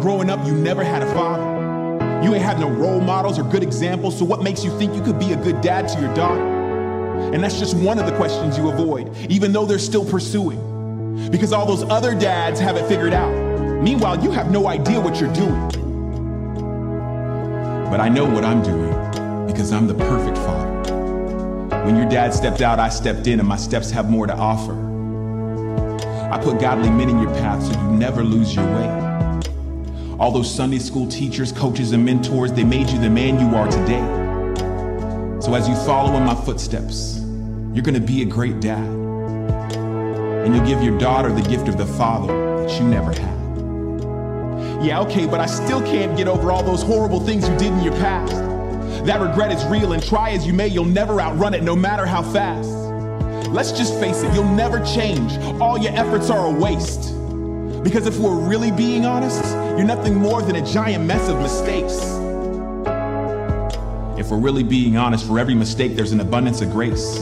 growing up, you never had a father. You ain't had no role models or good examples, so what makes you think you could be a good dad to your daughter? And that's just one of the questions you avoid, even though they're still pursuing. Because all those other dads have it figured out. Meanwhile, you have no idea what you're doing. But I know what I'm doing because I'm the perfect father. When your dad stepped out, I stepped in, and my steps have more to offer. I put godly men in your path so you never lose your way. All those Sunday school teachers, coaches, and mentors, they made you the man you are today. So as you follow in my footsteps, you're gonna be a great dad. And you'll give your daughter the gift of the father that you never had. Yeah, okay, but I still can't get over all those horrible things you did in your past. That regret is real, and try as you may, you'll never outrun it, no matter how fast. Let's just face it, you'll never change. All your efforts are a waste. Because if we're really being honest, you're nothing more than a giant mess of mistakes. If we're really being honest, for every mistake, there's an abundance of grace.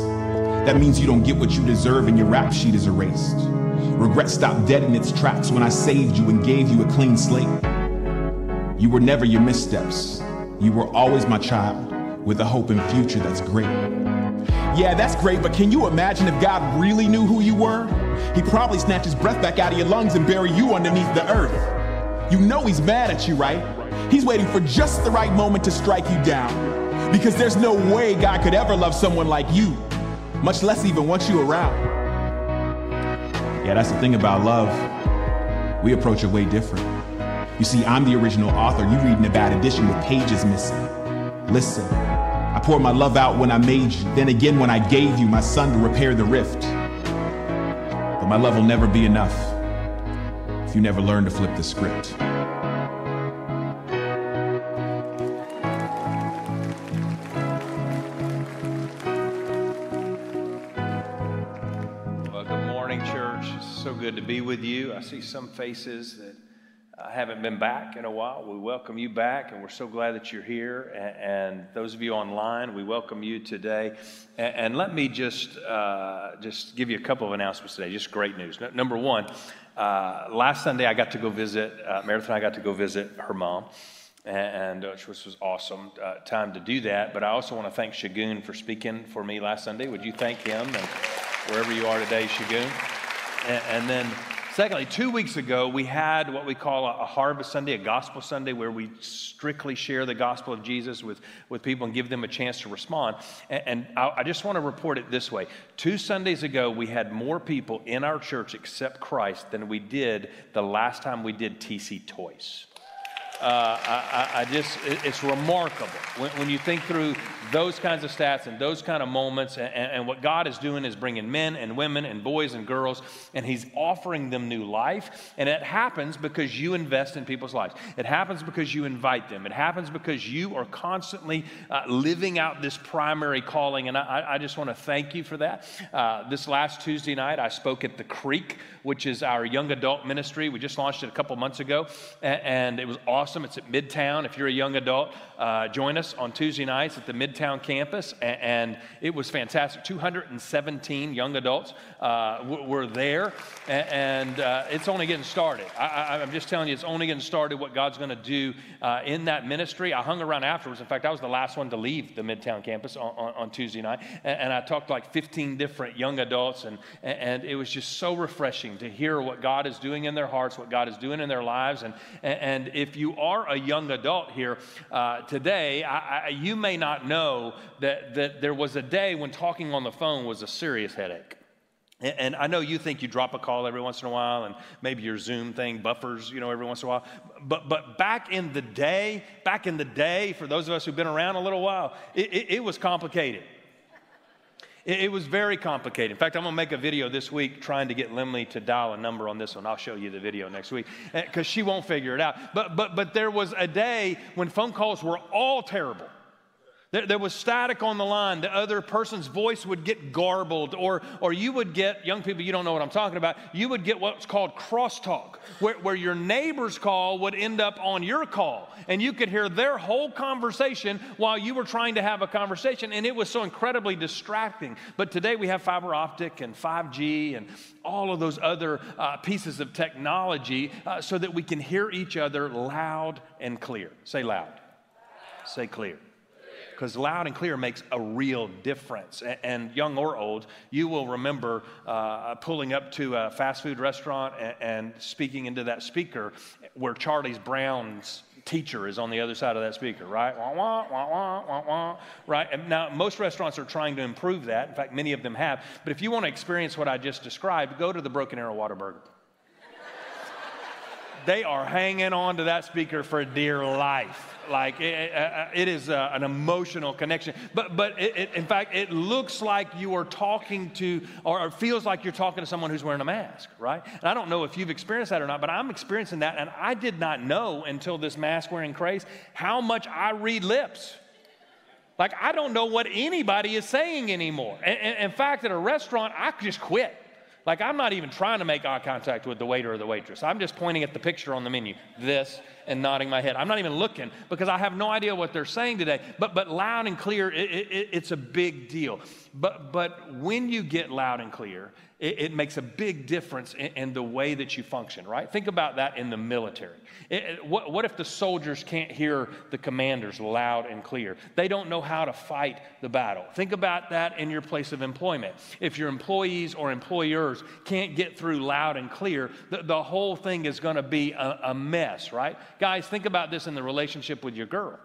That means you don't get what you deserve and your rap sheet is erased. Regret stopped dead in its tracks when I saved you and gave you a clean slate. You were never your missteps. You were always my child with a hope and future that's great. Yeah, that's great, but can you imagine if God really knew who you were? He'd probably snatch his breath back out of your lungs and bury you underneath the earth. You know he's mad at you, right? He's waiting for just the right moment to strike you down. Because there's no way God could ever love someone like you, much less even want you around. Yeah, that's the thing about love. We approach it way different. You see, I'm the original author. You reading a bad edition with pages missing. Listen, I poured my love out when I made you, then again when I gave you my son to repair the rift. But my love will never be enough if you never learn to flip the script. Good to be with you. I see some faces that haven't been back in a while. We welcome you back, and we're so glad that you're here. And those of you online, we welcome you today. And let me just give you a couple of announcements today. Just great news. Number one, last Sunday I got to go visit Meredith, and I got to go visit her mom, and which was awesome time to do that. But I also want to thank Shagoon for speaking for me last Sunday. Would you thank him? And wherever you are today, Shagoon. And then, secondly, 2 weeks ago, we had what we call a Harvest Sunday, a Gospel Sunday, where we strictly share the gospel of Jesus with people and give them a chance to respond. And I just want to report it this way. 2 Sundays ago, we had more people in our church accept Christ than we did the last time we did TC Toys. It's remarkable when you think through those kinds of stats and those kind of moments, and what God is doing is bringing men and women and boys and girls, and he's offering them new life. And it happens because you invest in people's lives. It happens because you invite them. It happens because you are constantly living out this primary calling. And I just want to thank you for that. This last Tuesday night, I spoke at The Creek, which is our young adult ministry. We just launched it a couple months ago, and it was awesome. It's at Midtown. If you're a young adult, join us on Tuesday nights at the Midtown campus, and it was fantastic. 217 young adults were there, and it's only getting started. I'm just telling you, it's only getting started what God's going to do in that ministry. I hung around afterwards. In fact, I was the last one to leave the Midtown campus on Tuesday night, and I talked to like 15 different young adults, and it was just so refreshing to hear what God is doing in their hearts, what God is doing in their lives, and if you are a young adult here today, you may not know that there was a day when talking on the phone was a serious headache. And I know you think you drop a call every once in a while, and maybe your Zoom thing buffers, every once in a while. But back in the day, for those of us who've been around a little while, it was complicated. It was very complicated. In fact, I'm going to make a video this week trying to get Limley to dial a number on this one. I'll show you the video next week because she won't figure it out. But there was a day when phone calls were all terrible. There was static on the line. The other person's voice would get garbled, or you would get, young people, you don't know what I'm talking about, you would get what's called crosstalk, where your neighbor's call would end up on your call, and you could hear their whole conversation while you were trying to have a conversation, and it was so incredibly distracting. But today we have fiber optic and 5G and all of those other pieces of technology so that we can hear each other loud and clear. Say loud. Say clear. Because loud and clear makes a real difference. And young or old, you will remember pulling up to a fast food restaurant and speaking into that speaker where Charlie Brown's teacher is on the other side of that speaker, right? Wah, wah, wah, wah, wah, wah, right? And now, most restaurants are trying to improve that. In fact, many of them have. But if you want to experience what I just described, go to the Broken Arrow Whataburger. They are hanging on to that speaker for dear life. Like, it is an emotional connection. But in fact, it looks like you are talking to, or feels like you're talking to someone who's wearing a mask, right? And I don't know if you've experienced that or not, but I'm experiencing that, and I did not know until this mask-wearing craze how much I read lips. Like, I don't know what anybody is saying anymore. And in fact, at a restaurant, I just quit. Like, I'm not even trying to make eye contact with the waiter or the waitress. I'm just pointing at the picture on the menu, this, and nodding my head. I'm not even looking because I have no idea what they're saying today. But loud and clear, it's a big deal. But when you get loud and clear, it makes a big difference in the way that you function, right? Think about that in the military. What if the soldiers can't hear the commanders loud and clear? They don't know how to fight the battle. Think about that in your place of employment. If your employees or employers can't get through loud and clear, the whole thing is going to be a mess, right? Guys, think about this in the relationship with your girl.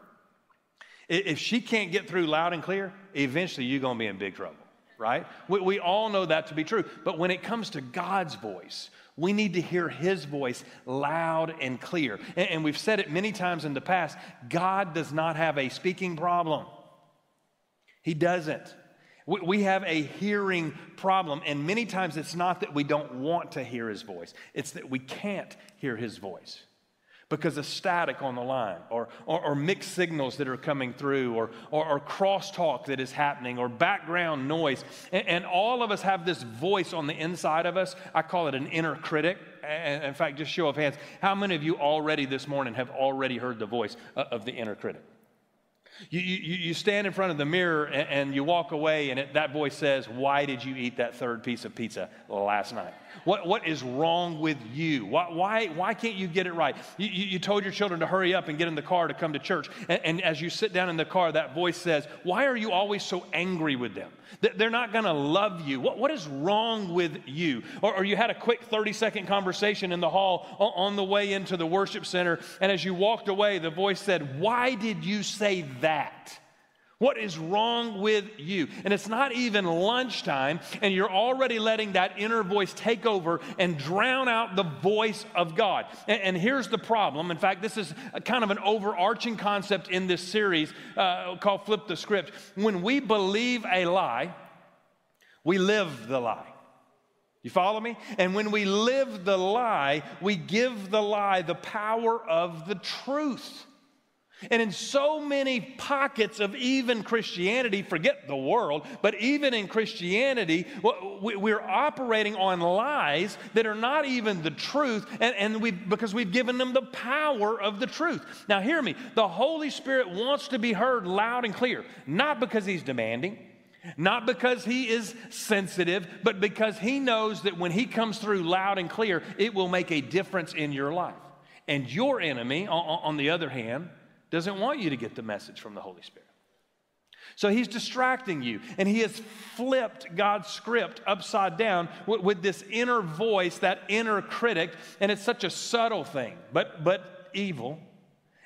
If she can't get through loud and clear, eventually you're going to be in big trouble. Right? We all know that to be true. But when it comes to God's voice, we need to hear His voice loud and clear. And we've said it many times in the past, God does not have a speaking problem. He doesn't. We have a hearing problem. And many times it's not that we don't want to hear His voice. It's that we can't hear His voice. Because of static on the line, or mixed signals that are coming through, or crosstalk that is happening, or background noise. And all of us have this voice on the inside of us. I call it an inner critic. And in fact, just show of hands, how many of you already this morning have already heard the voice of the inner critic? You stand in front of the mirror and you walk away, and that voice says, why did you eat that third piece of pizza last night? What is wrong with you? Why can't you get it right? You told your children to hurry up and get in the car to come to church, and as you sit down in the car, that voice says, why are you always so angry with them? They're not going to love you. What is wrong with you? Or you had a quick 30-second conversation in the hall on the way into the worship center, and as you walked away, the voice said, why did you say that? What is wrong with you? And it's not even lunchtime, and you're already letting that inner voice take over and drown out the voice of God. And here's the problem. In fact, this is kind of an overarching concept in this series called Flip the Script. When we believe a lie, we live the lie. You follow me? And when we live the lie, we give the lie the power of the truth. And in so many pockets of even Christianity, forget the world, but even in Christianity, we're operating on lies that are not even the truth, because we've given them the power of the truth. Now hear me, the Holy Spirit wants to be heard loud and clear, not because He's demanding, not because He is sensitive, but because He knows that when He comes through loud and clear, it will make a difference in your life. And your enemy, on the other hand, doesn't want you to get the message from the Holy Spirit. So he's distracting you, and he has flipped God's script upside down with this inner voice, that inner critic, and it's such a subtle thing, but evil,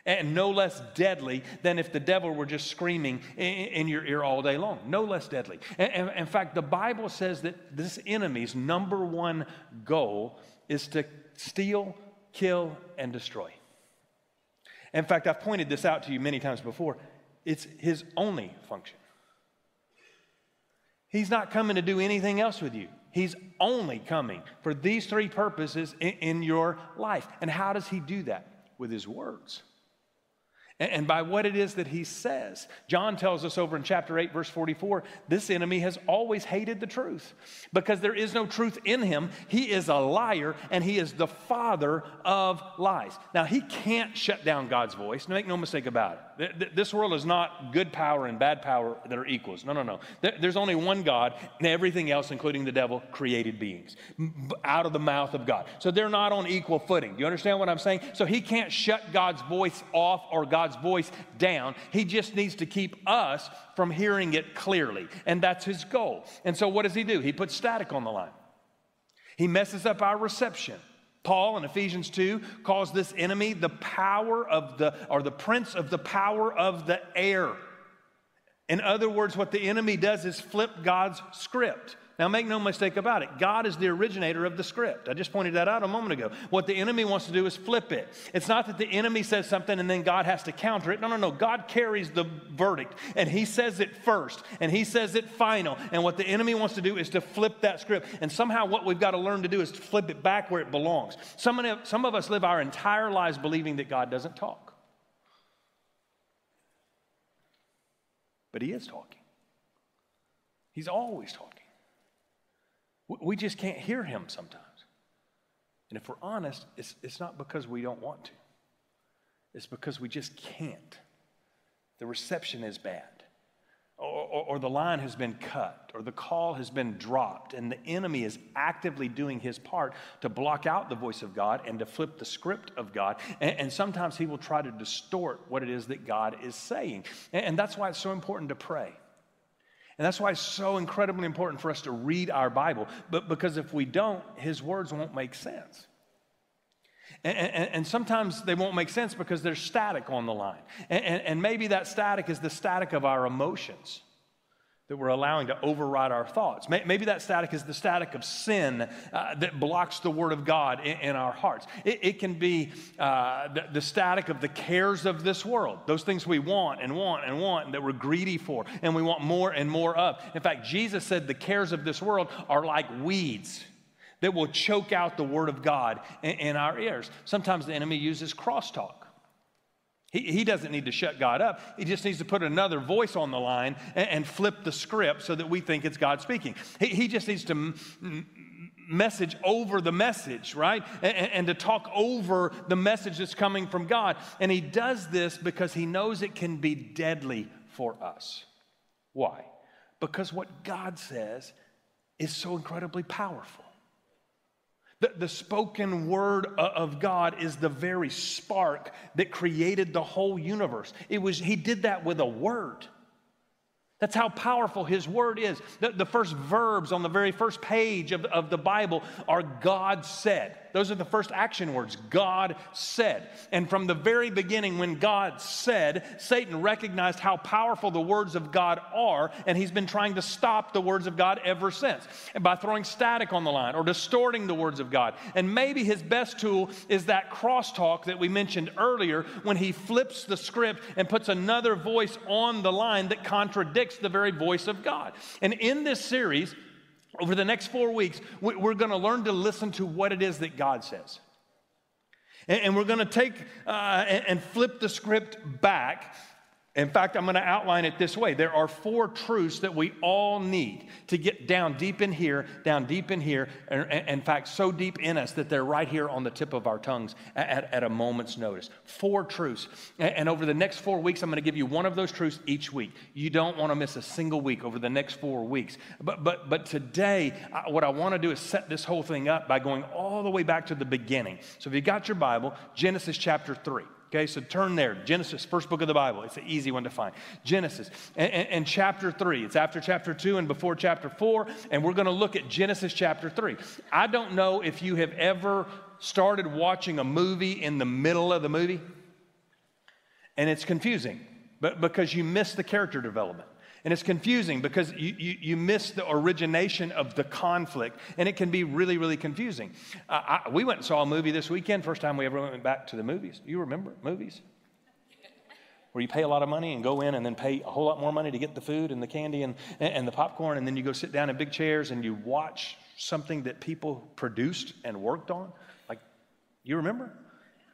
and no less deadly than if the devil were just screaming in your ear all day long. No less deadly. And in fact, the Bible says that this enemy's number one goal is to steal, kill, and destroy. In fact, I've pointed this out to you many times before. It's his only function. He's not coming to do anything else with you. He's only coming for these three purposes in your life. And how does he do that? With his words. and by what it is that he says. John tells us over in chapter 8, verse 44, this enemy has always hated the truth because there is no truth in him. He is a liar, and he is the father of lies. Now, he can't shut down God's voice. Make no mistake about it. This world is not good power and bad power that are equals. No, no, no. There's only one God, and everything else, including the devil, created beings out of the mouth of God. So they're not on equal footing. Do you understand what I'm saying? So he can't shut God's voice off or God's voice down. He just needs to keep us from hearing it clearly, and that's his goal. And so what does he do? He puts static on the line. He messes up our reception. Paul in Ephesians 2 calls this enemy the power of the prince of the power of the air. In other words, what the enemy does is flip God's script. Now, make no mistake about it. God is the originator of the script. I just pointed that out a moment ago. What the enemy wants to do is flip it. It's not that the enemy says something and then God has to counter it. No, no, no. God carries the verdict, and he says it first, and he says it final. And what the enemy wants to do is to flip that script. And somehow what we've got to learn to do is to flip it back where it belongs. Some of us live our entire lives believing that God doesn't talk. But he is talking. He's always talking. We just can't hear him sometimes. And if we're honest, it's not because we don't want to. It's because we just can't. The reception is bad, or the line has been cut, or the call has been dropped, and the enemy is actively doing his part to block out the voice of God and to flip the script of God. And sometimes he will try to distort what it is that God is saying. And that's why it's so important to pray. And that's why it's so incredibly important for us to read our Bible, but because if we don't, his words won't make sense. And sometimes they won't make sense because there's static on the line. And maybe that static is the static of our emotions that we're allowing to override our thoughts. Maybe that static is the static of sin that blocks the word of God in our hearts. It can be the static of the cares of this world, those things we want and that we're greedy for, and we want more and more of. In fact, Jesus said the cares of this world are like weeds that will choke out the word of God in our ears. Sometimes the enemy uses crosstalk. He doesn't need to shut God up. He just needs to put another voice on the line and flip the script so that we think it's God speaking. He just needs to message over the message, right? And to talk over the message that's coming from God. And he does this because he knows it can be deadly for us. Why? Because what God says is so incredibly powerful. The spoken word of God is the very spark that created the whole universe. He did that with a word. That's how powerful his word is. The first verbs on the very first page of the Bible are God said. Those are the first action words, God said. And from the very beginning, when God said, Satan recognized how powerful the words of God are, and he's been trying to stop the words of God ever since by throwing static on the line or distorting the words of God. And maybe his best tool is that crosstalk that we mentioned earlier when he flips the script and puts another voice on the line that contradicts the very voice of God. And in this series, over the next 4 weeks, we're going to learn to listen to what it is that God says. And we're going to take and flip the script back. In fact, I'm going to outline it this way. There are 4 truths that we all need to get down deep in here, and in fact, so deep in us that they're right here on the tip of our tongues at a moment's notice. 4 truths. And over the next 4 weeks, I'm going to give you one of those truths each week. You don't want to miss a single week over the next 4 weeks. But today, what I want to do is set this whole thing up by going all the way back to the beginning. So if you got your Bible, Genesis chapter 3. Okay, so turn there. Genesis, first book of the Bible. It's an easy one to find. Genesis and chapter 3. It's after chapter 2 and before chapter 4, and we're going to look at Genesis chapter 3. I don't know if you have ever started watching a movie in the middle of the movie, and it's confusing because you miss the character development. And it's confusing because you miss the origination of the conflict, and it can be really, really confusing. We went and saw a movie this weekend, first time we ever went back to the movies. You remember movies? Where you pay a lot of money and go in and then pay a whole lot more money to get the food and the candy and the popcorn, and then you go sit down in big chairs and you watch something that people produced and worked on. Like, you remember?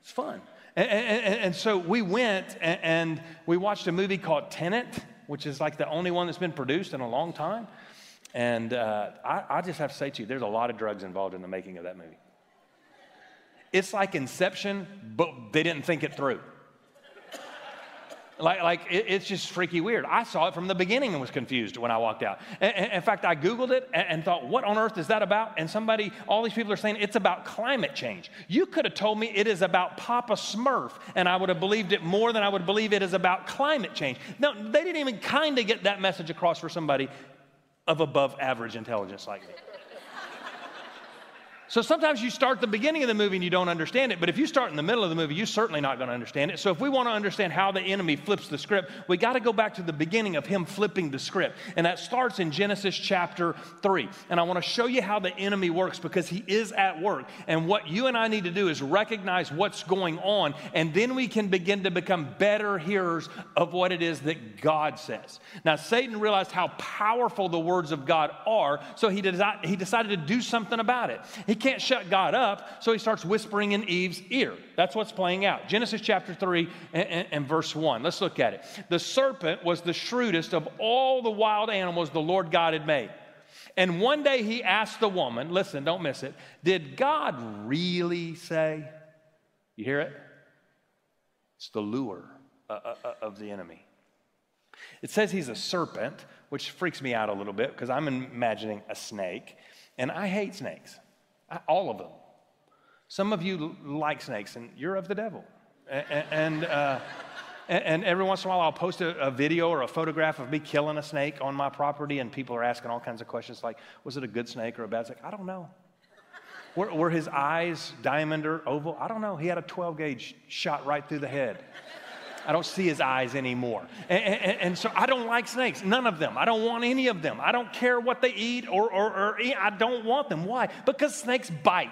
It's fun. And so we went and we watched a movie called Tenet, which is like the only one that's been produced in a long time. And I just have to say to you, there's a lot of drugs involved in the making of that movie. It's like Inception, but they didn't think it through. It's just freaky weird. I saw it from the beginning and was confused when I walked out. In fact, I Googled it and thought, what on earth is that about? And all these people are saying it's about climate change. You could have told me it is about Papa Smurf, and I would have believed it more than I would believe it is about climate change. No, they didn't even kind of get that message across for somebody of above average intelligence like me. So sometimes you start the beginning of the movie and you don't understand it, but if you start in the middle of the movie, you're certainly not going to understand it. So if we want to understand how the enemy flips the script, we got to go back to the beginning of him flipping the script, and that starts in Genesis chapter 3. And I want to show you how the enemy works, because he is at work, and what you and I need to do is recognize what's going on, and then we can begin to become better hearers of what it is that God says. Now, Satan realized how powerful the words of God are, so he decided to do something about it. He can't shut God up, so he starts whispering in Eve's ear. That's what's playing out. Genesis chapter 3 and verse 1. Let's look at it. The serpent was the shrewdest of all the wild animals the Lord God had made. And one day he asked the woman, listen, don't miss it, did God really say? You hear it? It's the lure of the enemy. It says he's a serpent, which freaks me out a little bit because I'm imagining a snake, and I hate snakes. All of them. Some of you like snakes, and you're of the devil. And every once in a while, I'll post a video or a photograph of me killing a snake on my property, and people are asking all kinds of questions like, was it a good snake or a bad snake? I don't know. Were his eyes diamond or oval? I don't know. He had a 12-gauge shot right through the head. I don't see his eyes anymore. And so I don't like snakes, none of them. I don't want any of them. I don't care what they eat or eat. I don't want them. Why? Because snakes bite.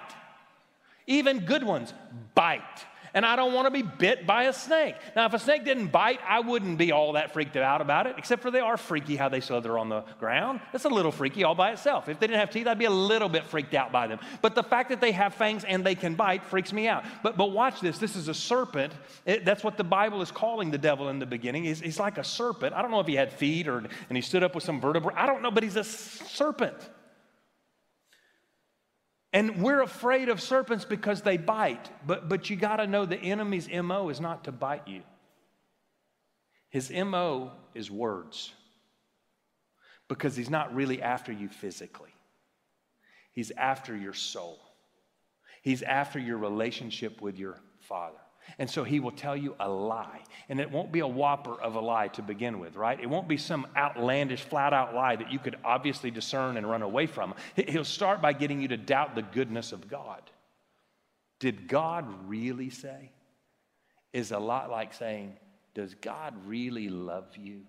Even good ones bite. And I don't want to be bit by a snake. Now, if a snake didn't bite, I wouldn't be all that freaked out about it, except for they are freaky how they slither on the ground. That's a little freaky all by itself. If they didn't have teeth, I'd be a little bit freaked out by them. But the fact that they have fangs and they can bite freaks me out. But watch this. This is a serpent. That's what the Bible is calling the devil in the beginning. He's like a serpent. I don't know if he had feet and he stood up with some vertebrae. I don't know, but he's a serpent. And we're afraid of serpents because they bite. But you got to know the enemy's M.O. is not to bite you. His M.O. is words. Because he's not really after you physically. He's after your soul. He's after your relationship with your Father. And so he will tell you a lie. And it won't be a whopper of a lie to begin with, right? It won't be some outlandish, flat-out lie that you could obviously discern and run away from. He'll start by getting you to doubt the goodness of God. Did God really say? Is a lot like saying, does God really love you?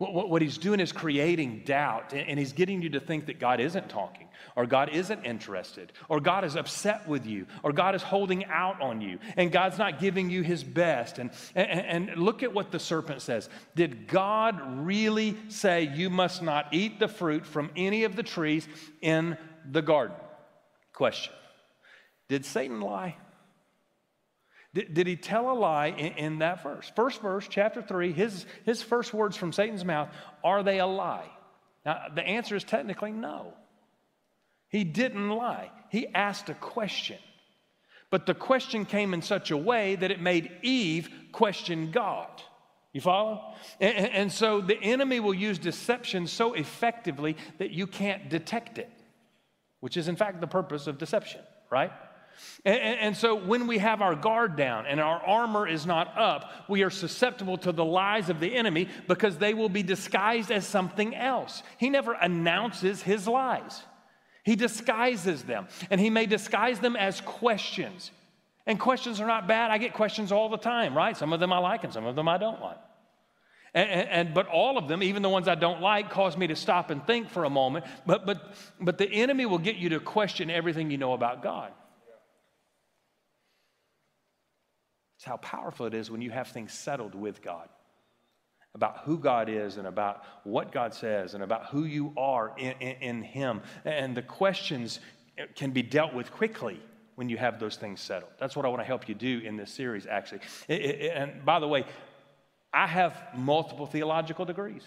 What he's doing is creating doubt, and he's getting you to think that God isn't talking, or God isn't interested, or God is upset with you, or God is holding out on you, and God's not giving you his best. And look at what the serpent says. Did God really say you must not eat the fruit from any of the trees in the garden? Question. Did Satan lie? Did he tell a lie in that verse? First verse, chapter 3, his first words from Satan's mouth, are they a lie? Now, the answer is technically no. He didn't lie. He asked a question. But the question came in such a way that it made Eve question God. You follow? And so the enemy will use deception so effectively that you can't detect it, which is, in fact, the purpose of deception, right? And so when we have our guard down and our armor is not up, we are susceptible to the lies of the enemy because they will be disguised as something else. He never announces his lies. He disguises them, and he may disguise them as questions. And questions are not bad. I get questions all the time, right? Some of them I like and some of them I don't like. But all of them, even the ones I don't like, cause me to stop and think for a moment. But the enemy will get you to question everything you know about God. It's how powerful it is when you have things settled with God about who God is and about what God says and about who you are in him. And the questions can be dealt with quickly when you have those things settled. That's what I want to help you do in this series, actually. And by the way, I have multiple theological degrees,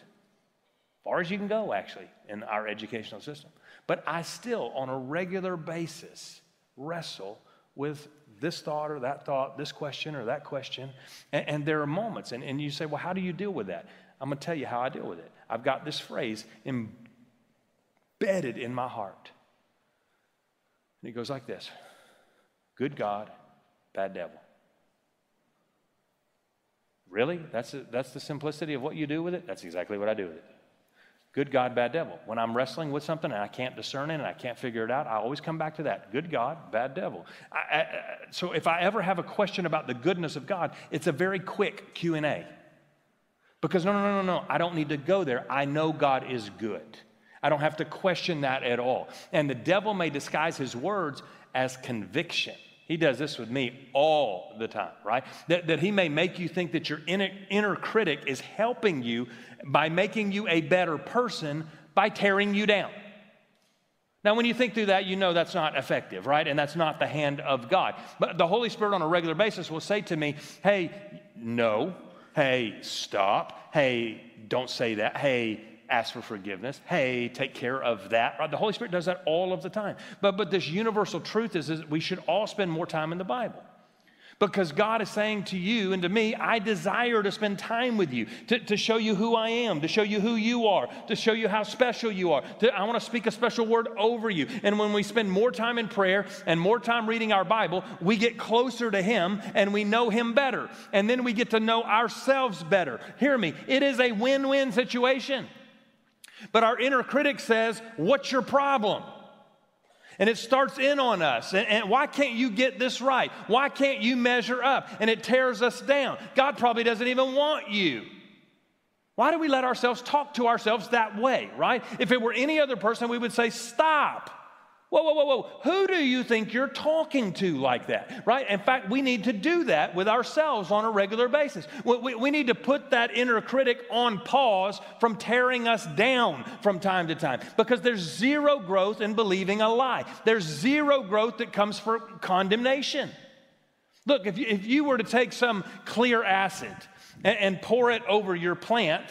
far as you can go, actually, in our educational system. But I still, on a regular basis, wrestle with this thought or that thought, this question or that question. And there are moments, and you say, well, how do you deal with that? I'm going to tell you how I deal with it. I've got this phrase embedded in my heart. And it goes like this: good God, bad devil. Really? That's the simplicity of what you do with it? That's exactly what I do with it. Good God, bad devil. When I'm wrestling with something and I can't discern it and I can't figure it out, I always come back to that. Good God, bad devil. So if I ever have a question about the goodness of God, it's a very quick Q&A. Because no, I don't need to go there. I know God is good. I don't have to question that at all. And the devil may disguise his words as conviction. He does this with me all the time, right? That he may make you think that your inner critic is helping you by making you a better person by tearing you down. Now, when you think through that, you know that's not effective, right? And that's not the hand of God. But the Holy Spirit on a regular basis will say to me, hey, no. Hey, stop. Hey, don't say that. Hey, ask for forgiveness. Hey, take care of that. Right? The Holy Spirit does that all of the time. But this universal truth is that we should all spend more time in the Bible, because God is saying to you and to me, I desire to spend time with you, to show you who I am, to show you who you are, to show you how special you are. I want to speak a special word over you. And when we spend more time in prayer and more time reading our Bible, we get closer to Him and we know Him better. And then we get to know ourselves better. Hear me, it is a win-win situation. But our inner critic says, what's your problem? And it starts in on us. And why can't you get this right? Why can't you measure up? And it tears us down. God probably doesn't even want you. Why do we let ourselves talk to ourselves that way, right? If it were any other person, we would say, stop. Whoa. Who do you think you're talking to like that, right? In fact, we need to do that with ourselves on a regular basis. We need to put that inner critic on pause from tearing us down from time to time, because there's zero growth in believing a lie. There's zero growth that comes from condemnation. Look, if you were to take some clear acid and pour it over your plant,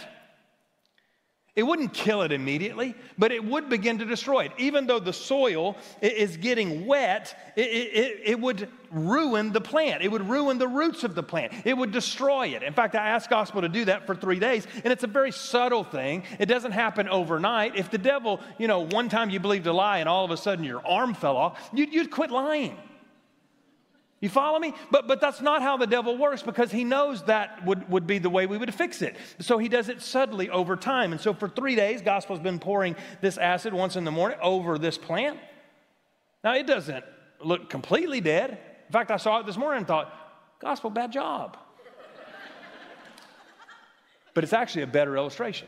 it wouldn't kill it immediately, but it would begin to destroy it. Even though the soil is getting wet, it would ruin the plant. It would ruin the roots of the plant. It would destroy it. In fact, I asked gospel to do that for 3 days, and it's a very subtle thing. It doesn't happen overnight. If the devil, one time you believed a lie and all of a sudden your arm fell off, you'd quit lying. You follow me? But that's not how the devil works, because he knows that would be the way we would fix it. So he does it subtly over time. And so for 3 days, gospel's been pouring this acid once in the morning over this plant. Now, it doesn't look completely dead. In fact, I saw it this morning and thought, gospel, bad job. But it's actually a better illustration,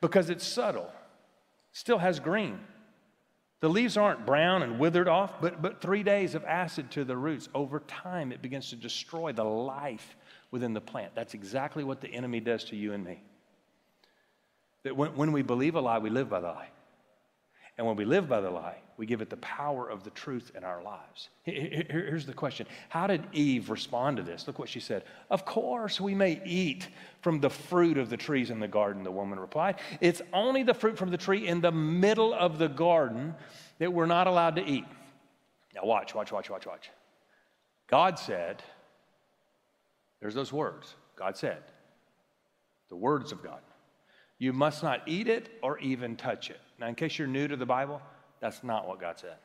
because it's subtle, still has green. The leaves aren't brown and withered off, but 3 days of acid to the roots. Over time, it begins to destroy the life within the plant. That's exactly what the enemy does to you and me. That when we believe a lie, we live by the lie. And when we live by the lie, we give it the power of the truth in our lives. Here's the question. How did Eve respond to this? Look what she said. Of course we may eat from the fruit of the trees in the garden, the woman replied. It's only the fruit from the tree in the middle of the garden that we're not allowed to eat. Now watch. God said, there's those words. God said, the words of God. You must not eat it or even touch it. Now, in case you're new to the Bible, that's not what God said.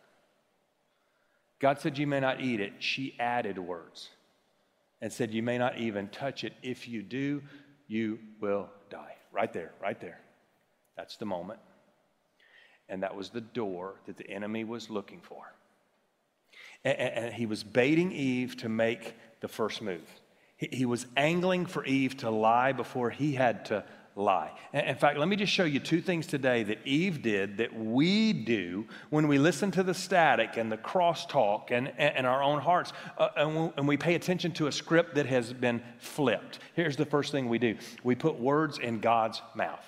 God said you may not eat it. She added words and said you may not even touch it. If you do, you will die. Right there. That's the moment. And that was the door that the enemy was looking for. And he was baiting Eve to make the first move. He was angling for Eve to lie before he had to lie. In fact, let me just show you two things today that Eve did that we do when we listen to the static and the crosstalk and our own hearts, and we pay attention to a script that has been flipped. Here's the first thing we do. We put words in God's mouth.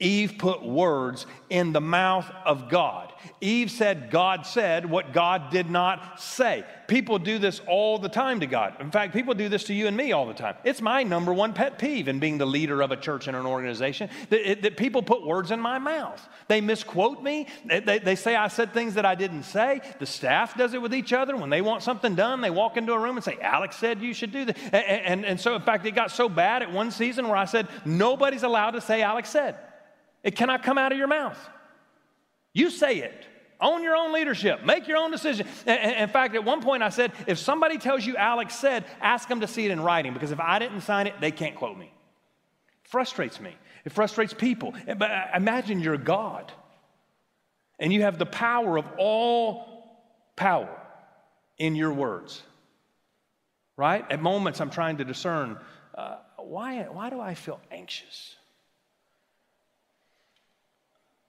Eve put words in the mouth of God. Eve said, God said what God did not say. People do this all the time to God. In fact, people do this to you and me all the time. It's my number one pet peeve in being the leader of a church and an organization, that people put words in my mouth. They misquote me. They say I said things that I didn't say. The staff does it with each other. When they want something done, they walk into a room and say, Alex said you should do that. And so, in fact, it got so bad at one season where I said, nobody's allowed to say Alex said. It cannot come out of your mouth. You say it. Own your own leadership. Make your own decision. In fact, at one point I said, if somebody tells you Alex said, ask them to see it in writing, because if I didn't sign it, they can't quote me. It frustrates me. It frustrates people. But imagine you're God, and you have the power of all power in your words, right? At moments I'm trying to discern, why do I feel anxious?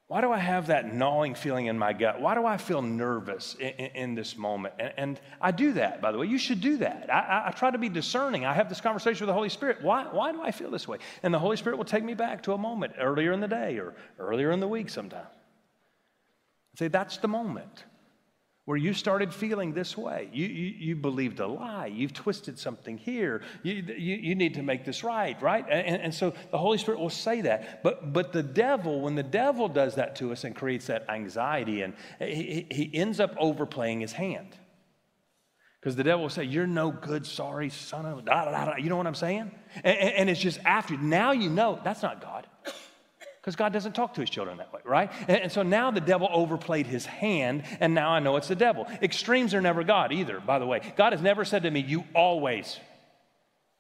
Why do I have that gnawing feeling in my gut? Why do I feel nervous in this moment? And I do that, by the way. You should do that. I try to be discerning. I have this conversation with the Holy Spirit. Why do I feel this way? And the Holy Spirit will take me back to a moment earlier in the day or earlier in the week sometime. Say, that's the moment where you started feeling this way. You believed a lie. You've twisted something here. You need to make this right? And so the Holy Spirit will say that. But the devil, when the devil does that to us and creates that anxiety, and he ends up overplaying his hand. Because the devil will say, you're no good, sorry, son of a da-da-da-da. You know what I'm saying? And it's just after you. Now you know that's not God. Because God doesn't talk to his children that way, right? And so now the devil overplayed his hand, and now I know it's the devil. Extremes are never God either, by the way. God has never said to me, you always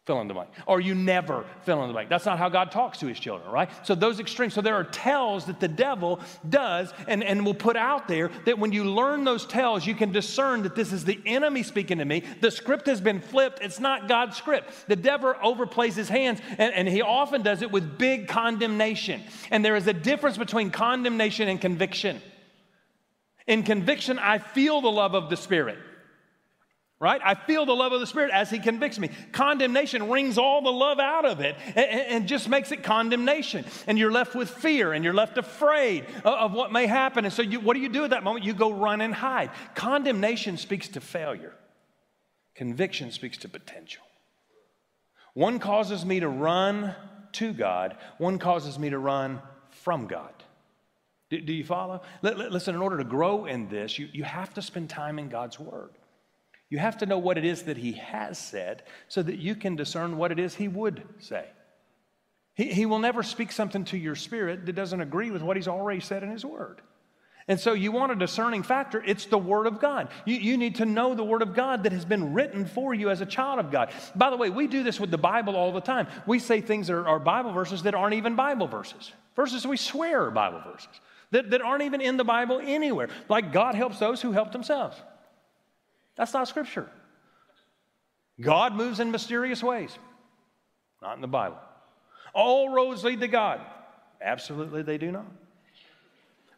fill in the blank, or you never fill in the blank. That's not how God talks to his children, right? So those extremes, so there are tells that the devil does and will put out there that when you learn those tells, you can discern that this is the enemy speaking to me. The script has been flipped. It's not God's script. The devil overplays his hands, and he often does it with big condemnation. And there is a difference between condemnation and conviction. In conviction, I feel the love of the Spirit. Right? I feel the love of the Spirit as he convicts me. Condemnation wrings all the love out of it and just makes it condemnation. And you're left with fear, and you're left afraid of what may happen. And so what do you do at that moment? You go run and hide. Condemnation speaks to failure. Conviction speaks to potential. One causes me to run to God. One causes me to run from God. Do you follow? Listen, in order to grow in this, you have to spend time in God's Word. You have to know what it is that he has said so that you can discern what it is he would say. He will never speak something to your spirit that doesn't agree with what he's already said in his word. And so you want a discerning factor, it's the Word of God. You need to know the Word of God that has been written for you as a child of God. By the way, we do this with the Bible all the time. We say things that are Bible verses that aren't even Bible verses. Verses we swear are Bible verses that aren't even in the Bible anywhere. Like God helps those who help themselves. That's not Scripture. God moves in mysterious ways. Not in the Bible. All roads lead to God. Absolutely they do not.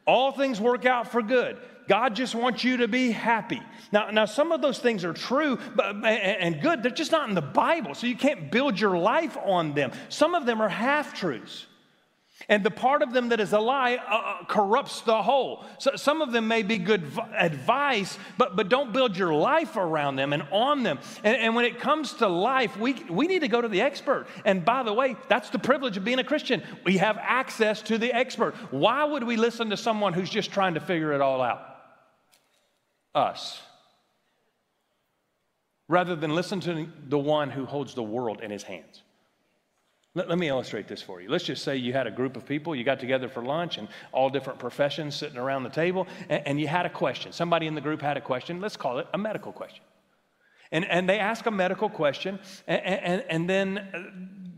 All things work out for good. God just wants you to be happy. Now some of those things are true and good. They're just not in the Bible, so you can't build your life on them. Some of them are half-truths. And the part of them that is a lie corrupts the whole. So some of them may be good advice, but don't build your life around them and on them. And when it comes to life, we need to go to the expert. And by the way, that's the privilege of being a Christian. We have access to the expert. Why would we listen to someone who's just trying to figure it all out? Us. Rather than listen to the one who holds the world in his hands. Let me illustrate this for you. Let's just say you had a group of people, you got together for lunch, and all different professions sitting around the table, and you had a question. Somebody in the group had a question. Let's call it a medical question. And they ask a medical question, and then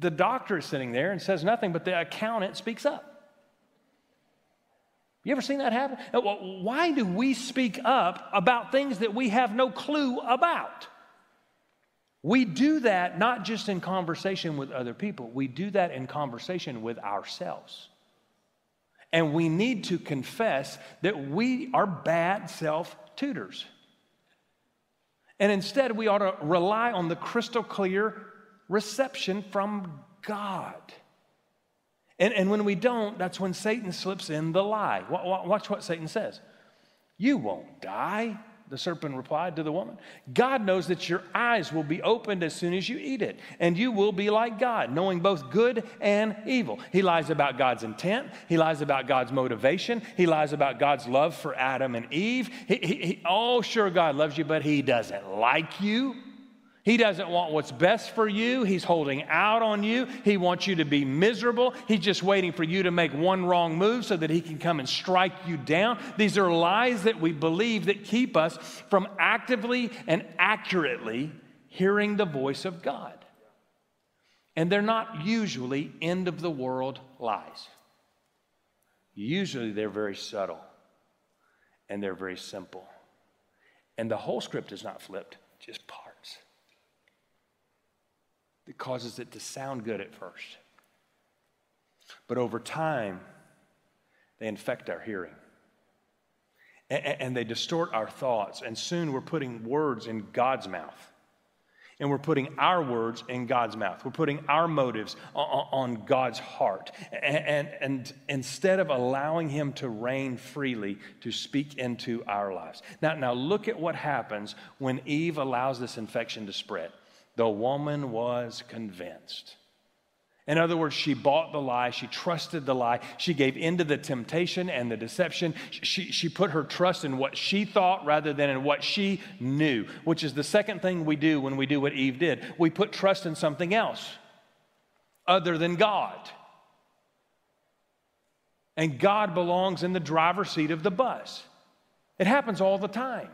the doctor is sitting there and says nothing, but the accountant speaks up. You ever seen that happen? Why do we speak up about things that we have no clue about? We do that not just in conversation with other people. We do that in conversation with ourselves. And we need to confess that we are bad self-tutors. And instead, we ought to rely on the crystal clear reception from God. And when we don't, that's when Satan slips in the lie. Watch what Satan says. You won't die, the serpent replied to the woman. God knows that your eyes will be opened as soon as you eat it, and you will be like God, knowing both good and evil. He lies about God's intent. He lies about God's motivation. He lies about God's love for Adam and Eve. Oh, sure, God loves you, but he doesn't like you. He doesn't want what's best for you. He's holding out on you. He wants you to be miserable. He's just waiting for you to make one wrong move so that he can come and strike you down. These are lies that we believe that keep us from actively and accurately hearing the voice of God. And they're not usually end-of-the-world lies. Usually they're very subtle, and they're very simple. And the whole script is not flipped, just parts. That causes it to sound good at first. But over time, they infect our hearing. And they distort our thoughts. And soon we're putting words in God's mouth. And we're putting our words in God's mouth. We're putting our motives on God's heart. And instead of allowing him to reign freely, to speak into our lives. Now look at what happens when Eve allows this infection to spread. The woman was convinced. In other words, she bought the lie. She trusted the lie. She gave in to the temptation and the deception. She put her trust in what she thought rather than in what she knew, which is the second thing we do when we do what Eve did. We put trust in something else other than God. And God belongs in the driver's seat of the bus. It happens all the time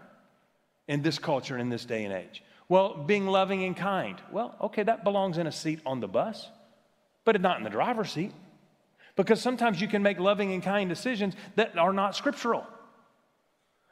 in this culture, in this day and age. Well, being loving and kind. Well, okay, that belongs in a seat on the bus, but not in the driver's seat. Because sometimes you can make loving and kind decisions that are not scriptural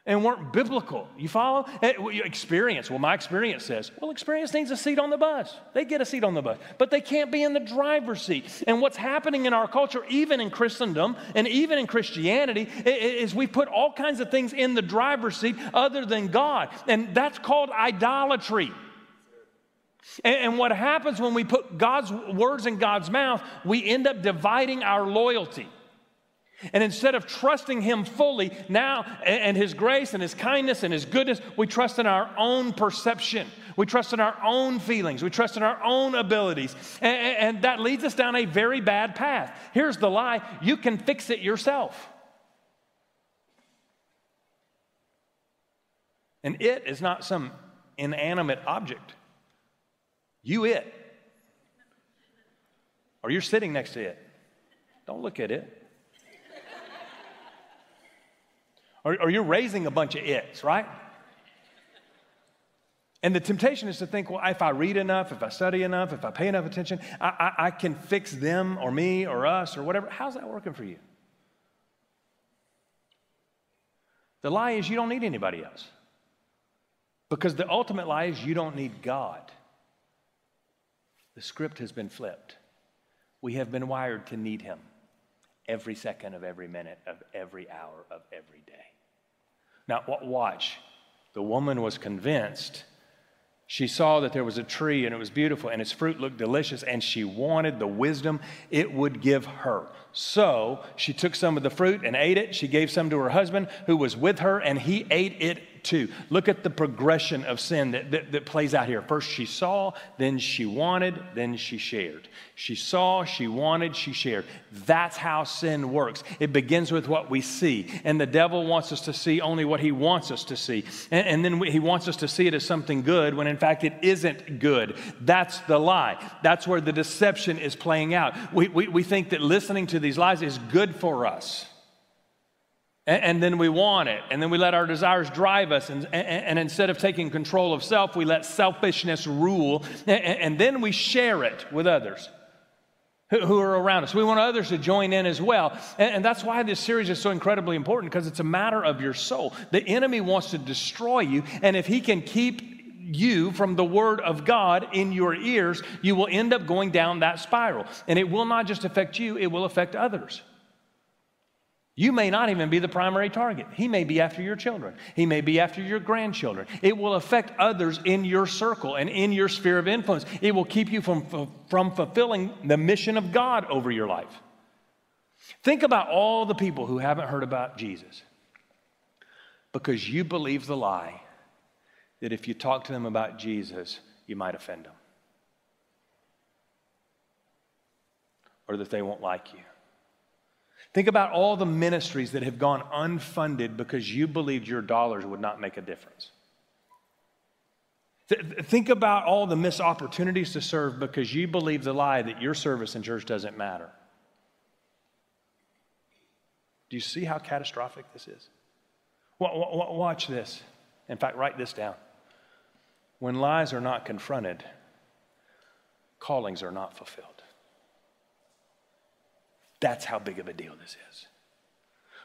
and weren't biblical. You follow? Experience. Well, my experience says, well, experience needs a seat on the bus. They get a seat on the bus, but they can't be in the driver's seat. And what's happening in our culture, even in Christendom and even in Christianity, is we put all kinds of things in the driver's seat other than God. And that's called idolatry. And what happens when we put God's words in God's mouth, we end up dividing our loyalty. And instead of trusting him fully now and his grace and his kindness and his goodness, we trust in our own perception. We trust in our own feelings. We trust in our own abilities. And that leads us down a very bad path. Here's the lie. You can fix it yourself. And it is not some inanimate object. You it. Or you're sitting next to it. Don't look at it. Or you're raising a bunch of it's, right? And the temptation is to think, well, if I read enough, if I study enough, if I pay enough attention, I can fix them or me or us or whatever. How's that working for you? The lie is you don't need anybody else. Because the ultimate lie is you don't need God. The script has been flipped. We have been wired to need him. Every second of every minute of every hour of every day. Now, watch. The woman was convinced. She saw that there was a tree and it was beautiful and its fruit looked delicious and she wanted the wisdom it would give her. So she took some of the fruit and ate it. She gave some to her husband who was with her and he ate it too. Look at the progression of sin that plays out here. First she saw, then she wanted, then she shared. She saw, she wanted, she shared. That's how sin works. It begins with what we see. And the devil wants us to see only what he wants us to see. And then he wants us to see it as something good when in fact it isn't good. That's the lie. That's where the deception is playing out. We think that listening to these lies is good for us. And then we want it. And then we let our desires drive us. And instead of taking control of self, we let selfishness rule. And then we share it with others who are around us. We want others to join in as well. And that's why this series is so incredibly important, because it's a matter of your soul. The enemy wants to destroy you. And if he can keep you from the word of God in your ears, you will end up going down that spiral. And it will not just affect you, it will affect others. You may not even be the primary target. He may be after your children. He may be after your grandchildren. It will affect others in your circle and in your sphere of influence. It will keep you from fulfilling the mission of God over your life. Think about all the people who haven't heard about Jesus because you believe the lie that if you talk to them about Jesus, you might offend them, or that they won't like you. Think about all the ministries that have gone unfunded because you believed your dollars would not make a difference. Think about all the missed opportunities to serve because you believe the lie that your service in church doesn't matter. Do you see how catastrophic this is? Watch this. In fact, write this down. When lies are not confronted, callings are not fulfilled. That's how big of a deal this is.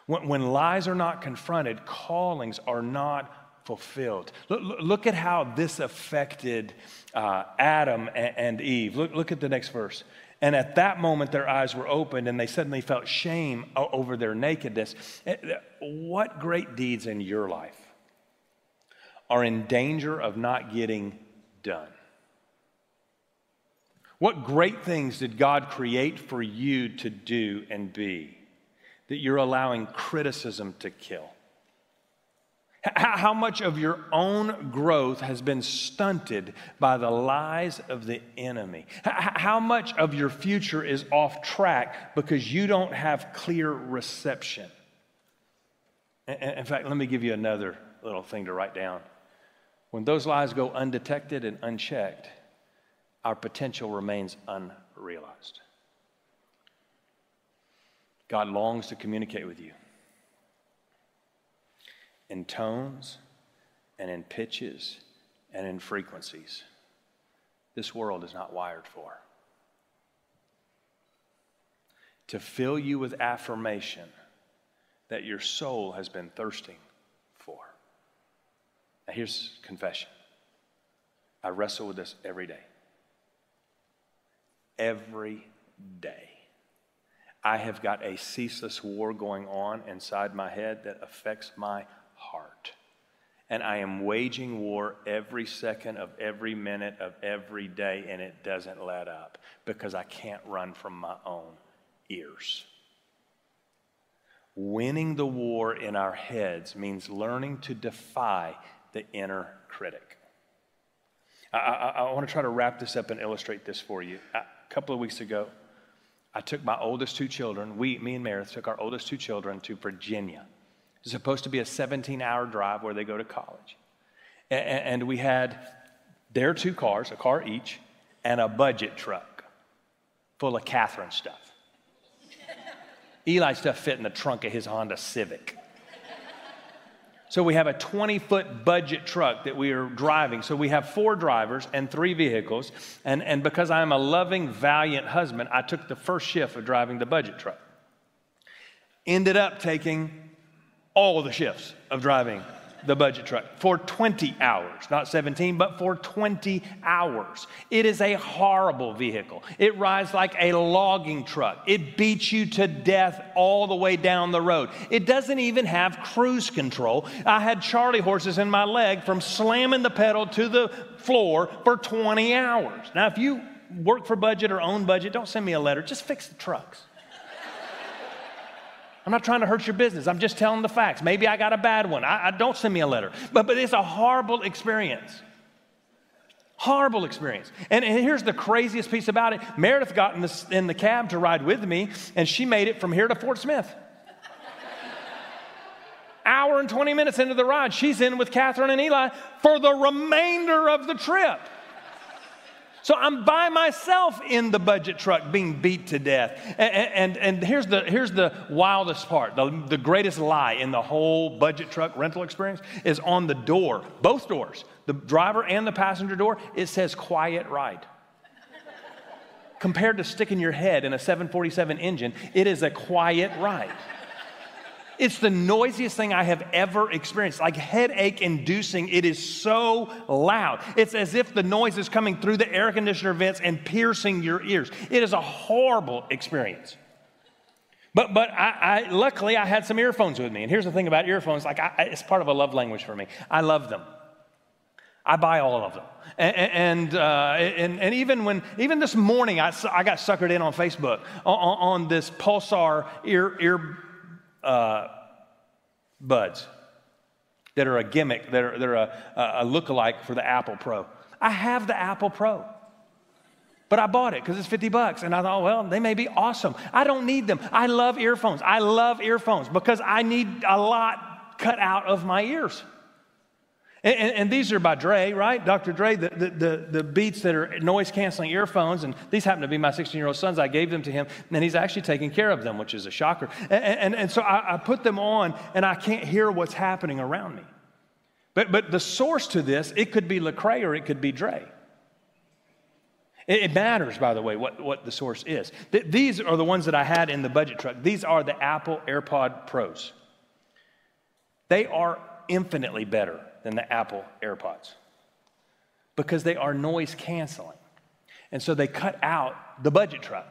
When lies are not confronted, callings are not fulfilled. Look at how this affected Adam and Eve. Look at the next verse. And at that moment, their eyes were opened, and they suddenly felt shame over their nakedness. What great deeds in your life are in danger of not getting done? What great things did God create for you to do and be that you're allowing criticism to kill? How much of your own growth has been stunted by the lies of the enemy? How much of your future is off track because you don't have clear reception? In fact, let me give you another little thing to write down. When those lies go undetected and unchecked, our potential remains unrealized. God longs to communicate with you in tones and in pitches and in frequencies this world is not wired for. To fill you with affirmation that your soul has been thirsting for. Now here's confession. I wrestle with this every day. Every day. I have got a ceaseless war going on inside my head that affects my heart. And I am waging war every second of every minute of every day, and it doesn't let up because I can't run from my own ears. Winning the war in our heads means learning to defy the inner critic. I want to try to wrap this up and illustrate this for you. A couple of weeks ago, I took my oldest two children, me and Meredith, took our oldest two children to Virginia. It's supposed to be a 17-hour drive where they go to college. And we had their two cars, a car each, and a budget truck full of Catherine stuff. Eli's stuff fit in the trunk of his Honda Civic. So we have a 20-foot budget truck that we are driving. So we have four drivers and three vehicles. And because I'm a loving, valiant husband, I took the first shift of driving the budget truck. Ended up taking all of the shifts of driving the budget truck for 20 hours. Not 17, but for 20 hours. It is a horrible vehicle. It rides like a logging truck. It beats you to death all the way down the road. It doesn't even have cruise control. I had Charlie horses in my leg from slamming the pedal to the floor for 20 hours. Now, if you work for budget or own budget, don't send me a letter. Just fix the trucks. I'm not trying to hurt your business. I'm just telling the facts. Maybe I got a bad one. I don't send me a letter. But it's a horrible experience. Horrible experience. And here's the craziest piece about it. Meredith got in the cab to ride with me, and she made it from here to Fort Smith. Hour and 20 minutes into the ride, she's in with Catherine and Eli for the remainder of the trip. So I'm by myself in the budget truck being beat to death. And here's the wildest part, the greatest lie in the whole budget truck rental experience is on the door, both doors, the driver and the passenger door, it says quiet ride. Compared to sticking your head in a 747 engine, it is a quiet ride. It's the noisiest thing I have ever experienced, like headache-inducing. It is so loud. It's as if the noise is coming through the air conditioner vents and piercing your ears. It is a horrible experience. But I luckily, I had some earphones with me. And here's the thing about earphones. It's part of a love language for me. I love them. I buy all of them. And even this morning, I got suckered in on Facebook on this Pulsar ear buds that are a gimmick, they're a lookalike for the Apple Pro. I have the Apple Pro, but I bought it because it's $50, and I thought, well, they may be awesome. I don't need them. I love earphones. I love earphones because I need a lot cut out of my ears. And these are by Dre, right? Dr. Dre, the Beats that are noise-canceling earphones, and these happen to be my 16-year-old son's. I gave them to him, and he's actually taking care of them, which is a shocker. And so I put them on, and I can't hear what's happening around me. But the source to this, it could be Lecrae or it could be Dre. It matters, by the way, what the source is. These are the ones that I had in the budget truck. These are the Apple AirPod Pros. They are infinitely better than the Apple AirPods because they are noise canceling. And so they cut out the budget truck.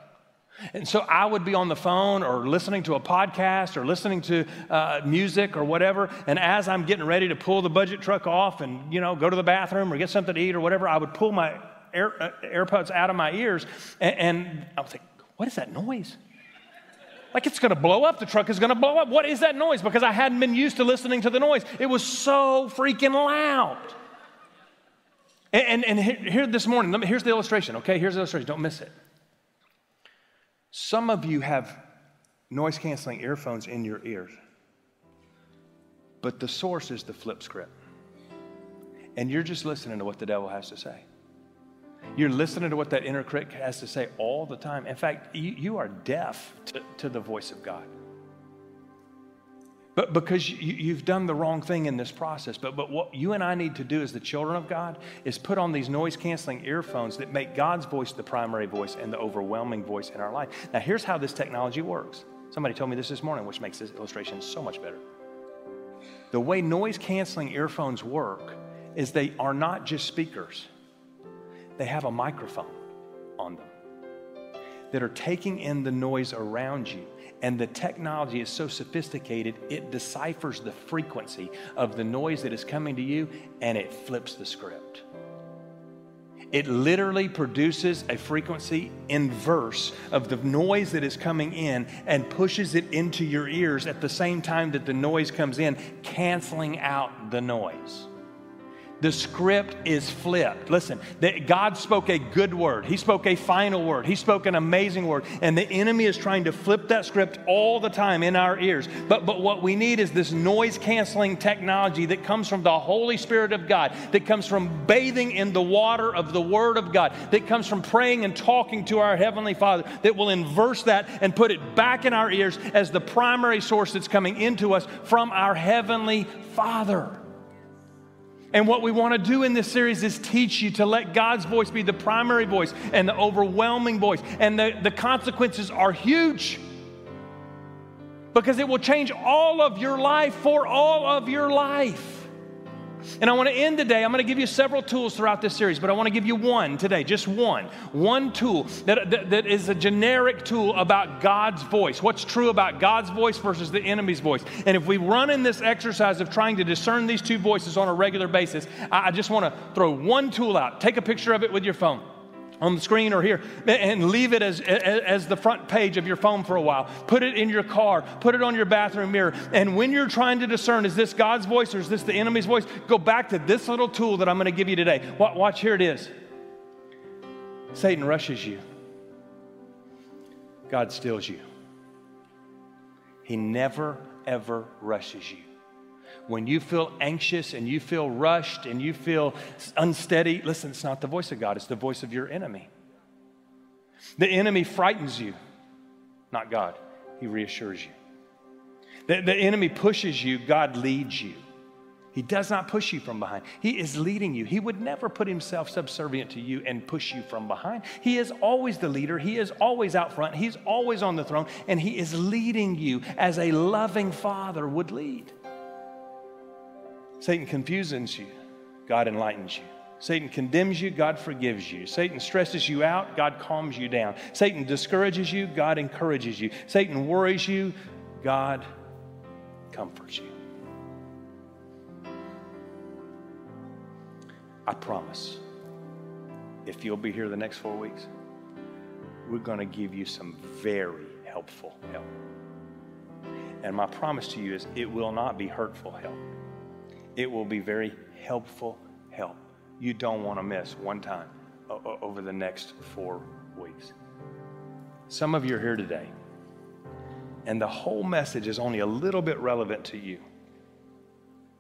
And so I would be on the phone or listening to a podcast or listening to music or whatever, and as I'm getting ready to pull the budget truck off and, you know, go to the bathroom or get something to eat or whatever, I would pull my AirPods out of my ears and I would think, what is that noise? Like, it's going to blow up. The truck is going to blow up. What is that noise? Because I hadn't been used to listening to the noise. It was so freaking loud. And here this morning, here's the illustration, okay? Here's the illustration. Don't miss it. Some of you have noise-canceling earphones in your ears, but the source is the flip script. And you're just listening to what the devil has to say. You're listening to what that inner critic has to say all the time. In fact, you are deaf to the voice of God. But because you've done the wrong thing in this process. But what you and I need to do as the children of God is put on these noise-canceling earphones that make God's voice the primary voice and the overwhelming voice in our life. Now, here's how this technology works. Somebody told me this morning, which makes this illustration so much better. The way noise-canceling earphones work is they are not just speakers. They have a microphone on them that are taking in the noise around you. And the technology is so sophisticated, it deciphers the frequency of the noise that is coming to you, and it flips the script. It literally produces a frequency inverse of the noise that is coming in and pushes it into your ears at the same time that the noise comes in, canceling out the noise. The script is flipped. Listen, God spoke a good word. He spoke a final word. He spoke an amazing word. And the enemy is trying to flip that script all the time in our ears. But what we need is this noise-canceling technology that comes from the Holy Spirit of God, that comes from bathing in the water of the Word of God, that comes from praying and talking to our Heavenly Father, that will inverse that and put it back in our ears as the primary source that's coming into us from our Heavenly Father. And what we want to do in this series is teach you to let God's voice be the primary voice and the overwhelming voice. And the consequences are huge because it will change all of your life for all of your life. And I want to end today. I'm going to give you several tools throughout this series, but I want to give you one today, just one. One tool that is a generic tool about God's voice. What's true about God's voice versus the enemy's voice. And if we run in this exercise of trying to discern these two voices on a regular basis, I just want to throw one tool out. Take a picture of it with your phone on the screen or here, and leave it as the front page of your phone for a while. Put it in your car. Put it on your bathroom mirror. And when you're trying to discern, is this God's voice or is this the enemy's voice? Go back to this little tool that I'm going to give you today. Watch, here it is. Satan rushes you. God steals you. He never, ever rushes you. When you feel anxious and you feel rushed and you feel unsteady, listen, it's not the voice of God. It's the voice of your enemy. The enemy frightens you, not God. He reassures you. The enemy pushes you. God leads you. He does not push you from behind. He is leading you. He would never put himself subservient to you and push you from behind. He is always the leader. He is always out front. He's always on the throne, and he is leading you as a loving father would lead. Satan confuses you, God enlightens you. Satan condemns you, God forgives you. Satan stresses you out, God calms you down. Satan discourages you, God encourages you. Satan worries you, God comforts you. I promise, if you'll be here the next 4 weeks, we're going to give you some very helpful help. And my promise to you is it will not be hurtful help. It will be very helpful help. You don't want to miss one time over the next 4 weeks. Some of you are here today, and the whole message is only a little bit relevant to you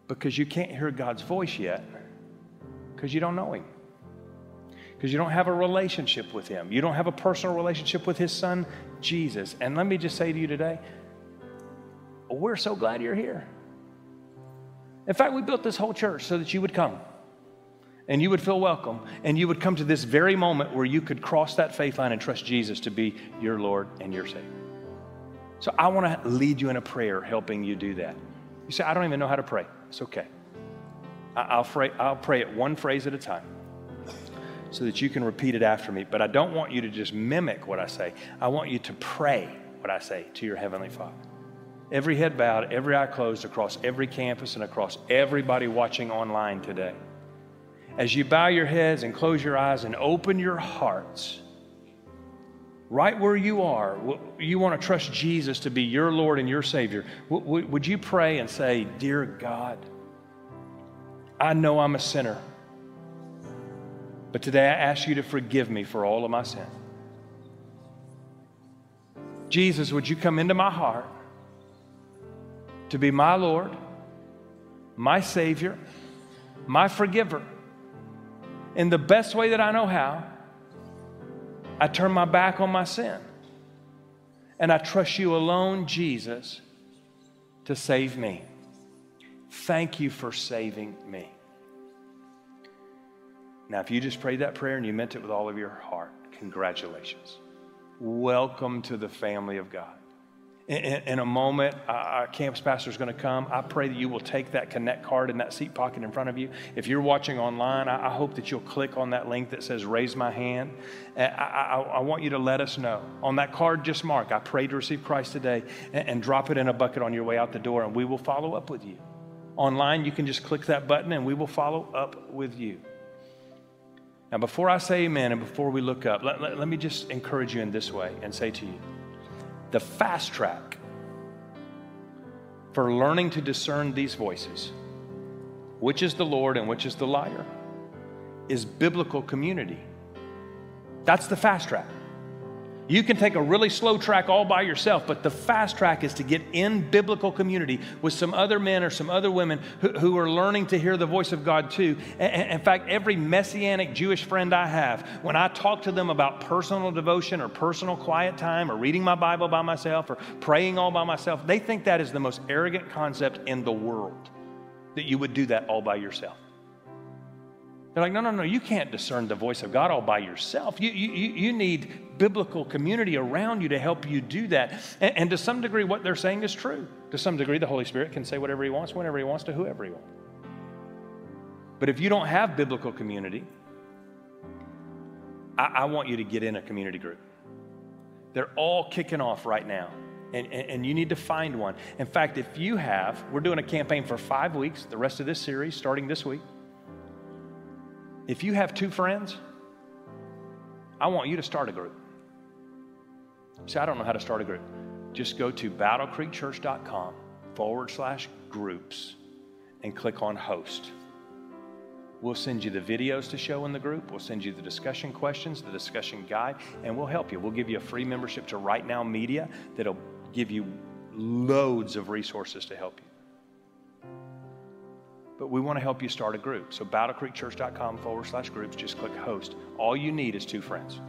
because you can't hear God's voice yet because you don't know Him, because you don't have a relationship with Him. You don't have a personal relationship with His Son, Jesus. And let me just say to you today, we're so glad you're here. In fact, we built this whole church so that you would come and you would feel welcome and you would come to this very moment where you could cross that faith line and trust Jesus to be your Lord and your Savior. So I want to lead you in a prayer helping you do that. You say, I don't even know how to pray. It's okay. I'll pray it one phrase at a time so that you can repeat it after me. But I don't want you to just mimic what I say. I want you to pray what I say to your Heavenly Father. Every head bowed, every eye closed across every campus and across everybody watching online today. As you bow your heads and close your eyes and open your hearts, right where you are, you want to trust Jesus to be your Lord and your Savior. Would you pray and say, Dear God, I know I'm a sinner, but today I ask you to forgive me for all of my sin. Jesus, would you come into my heart to be my Lord, my Savior, my forgiver. In the best way that I know how, I turn my back on my sin. And I trust you alone, Jesus, to save me. Thank you for saving me. Now, if you just prayed that prayer and you meant it with all of your heart, congratulations. Welcome to the family of God. In a moment, our campus pastor is going to come. I pray that you will take that Connect card in that seat pocket in front of you. If you're watching online, I hope that you'll click on that link that says Raise My Hand. I want you to let us know. On that card, just mark, I pray to receive Christ today, and drop it in a bucket on your way out the door, and we will follow up with you. Online, you can just click that button, and we will follow up with you. Now, before I say amen and before we look up, let me just encourage you in this way and say to you, the fast track for learning to discern these voices, which is the Lord and which is the liar, is biblical community. That's the fast track. You can take a really slow track all by yourself, but the fast track is to get in biblical community with some other men or some other women who are learning to hear the voice of God too. And in fact, every Messianic Jewish friend I have, when I talk to them about personal devotion or personal quiet time or reading my Bible by myself or praying all by myself, they think that is the most arrogant concept in the world, that you would do that all by yourself. They're like, no, you can't discern the voice of God all by yourself. You need biblical community around you to help you do that. And to some degree, what they're saying is true. To some degree, the Holy Spirit can say whatever He wants, whenever He wants, to whoever He wants. But if you don't have biblical community, I want you to get in a community group. They're all kicking off right now. And you need to find one. In fact, if you have, we're doing a campaign for 5 weeks, the rest of this series, starting this week. If you have 2 friends, I want you to start a group. See, I don't know how to start a group. Just go to battlecreekchurch.com/groups and click on host. We'll send you the videos to show in the group. We'll send you the discussion questions, the discussion guide, and we'll help you. We'll give you a free membership to Right Now Media that'll give you loads of resources to help you. But we want to help you start a group. So battlecreekchurch.com/groups, just click host. All you need is 2 friends.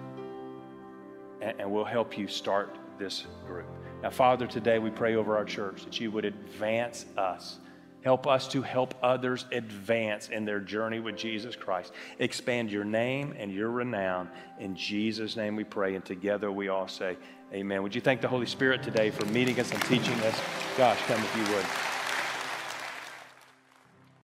And we'll help you start this group. Now, Father, today we pray over our church that you would advance us. Help us to help others advance in their journey with Jesus Christ. Expand your name and your renown. In Jesus' name we pray, and together we all say amen. Would you thank the Holy Spirit today for meeting us and teaching us? Gosh, come if you would.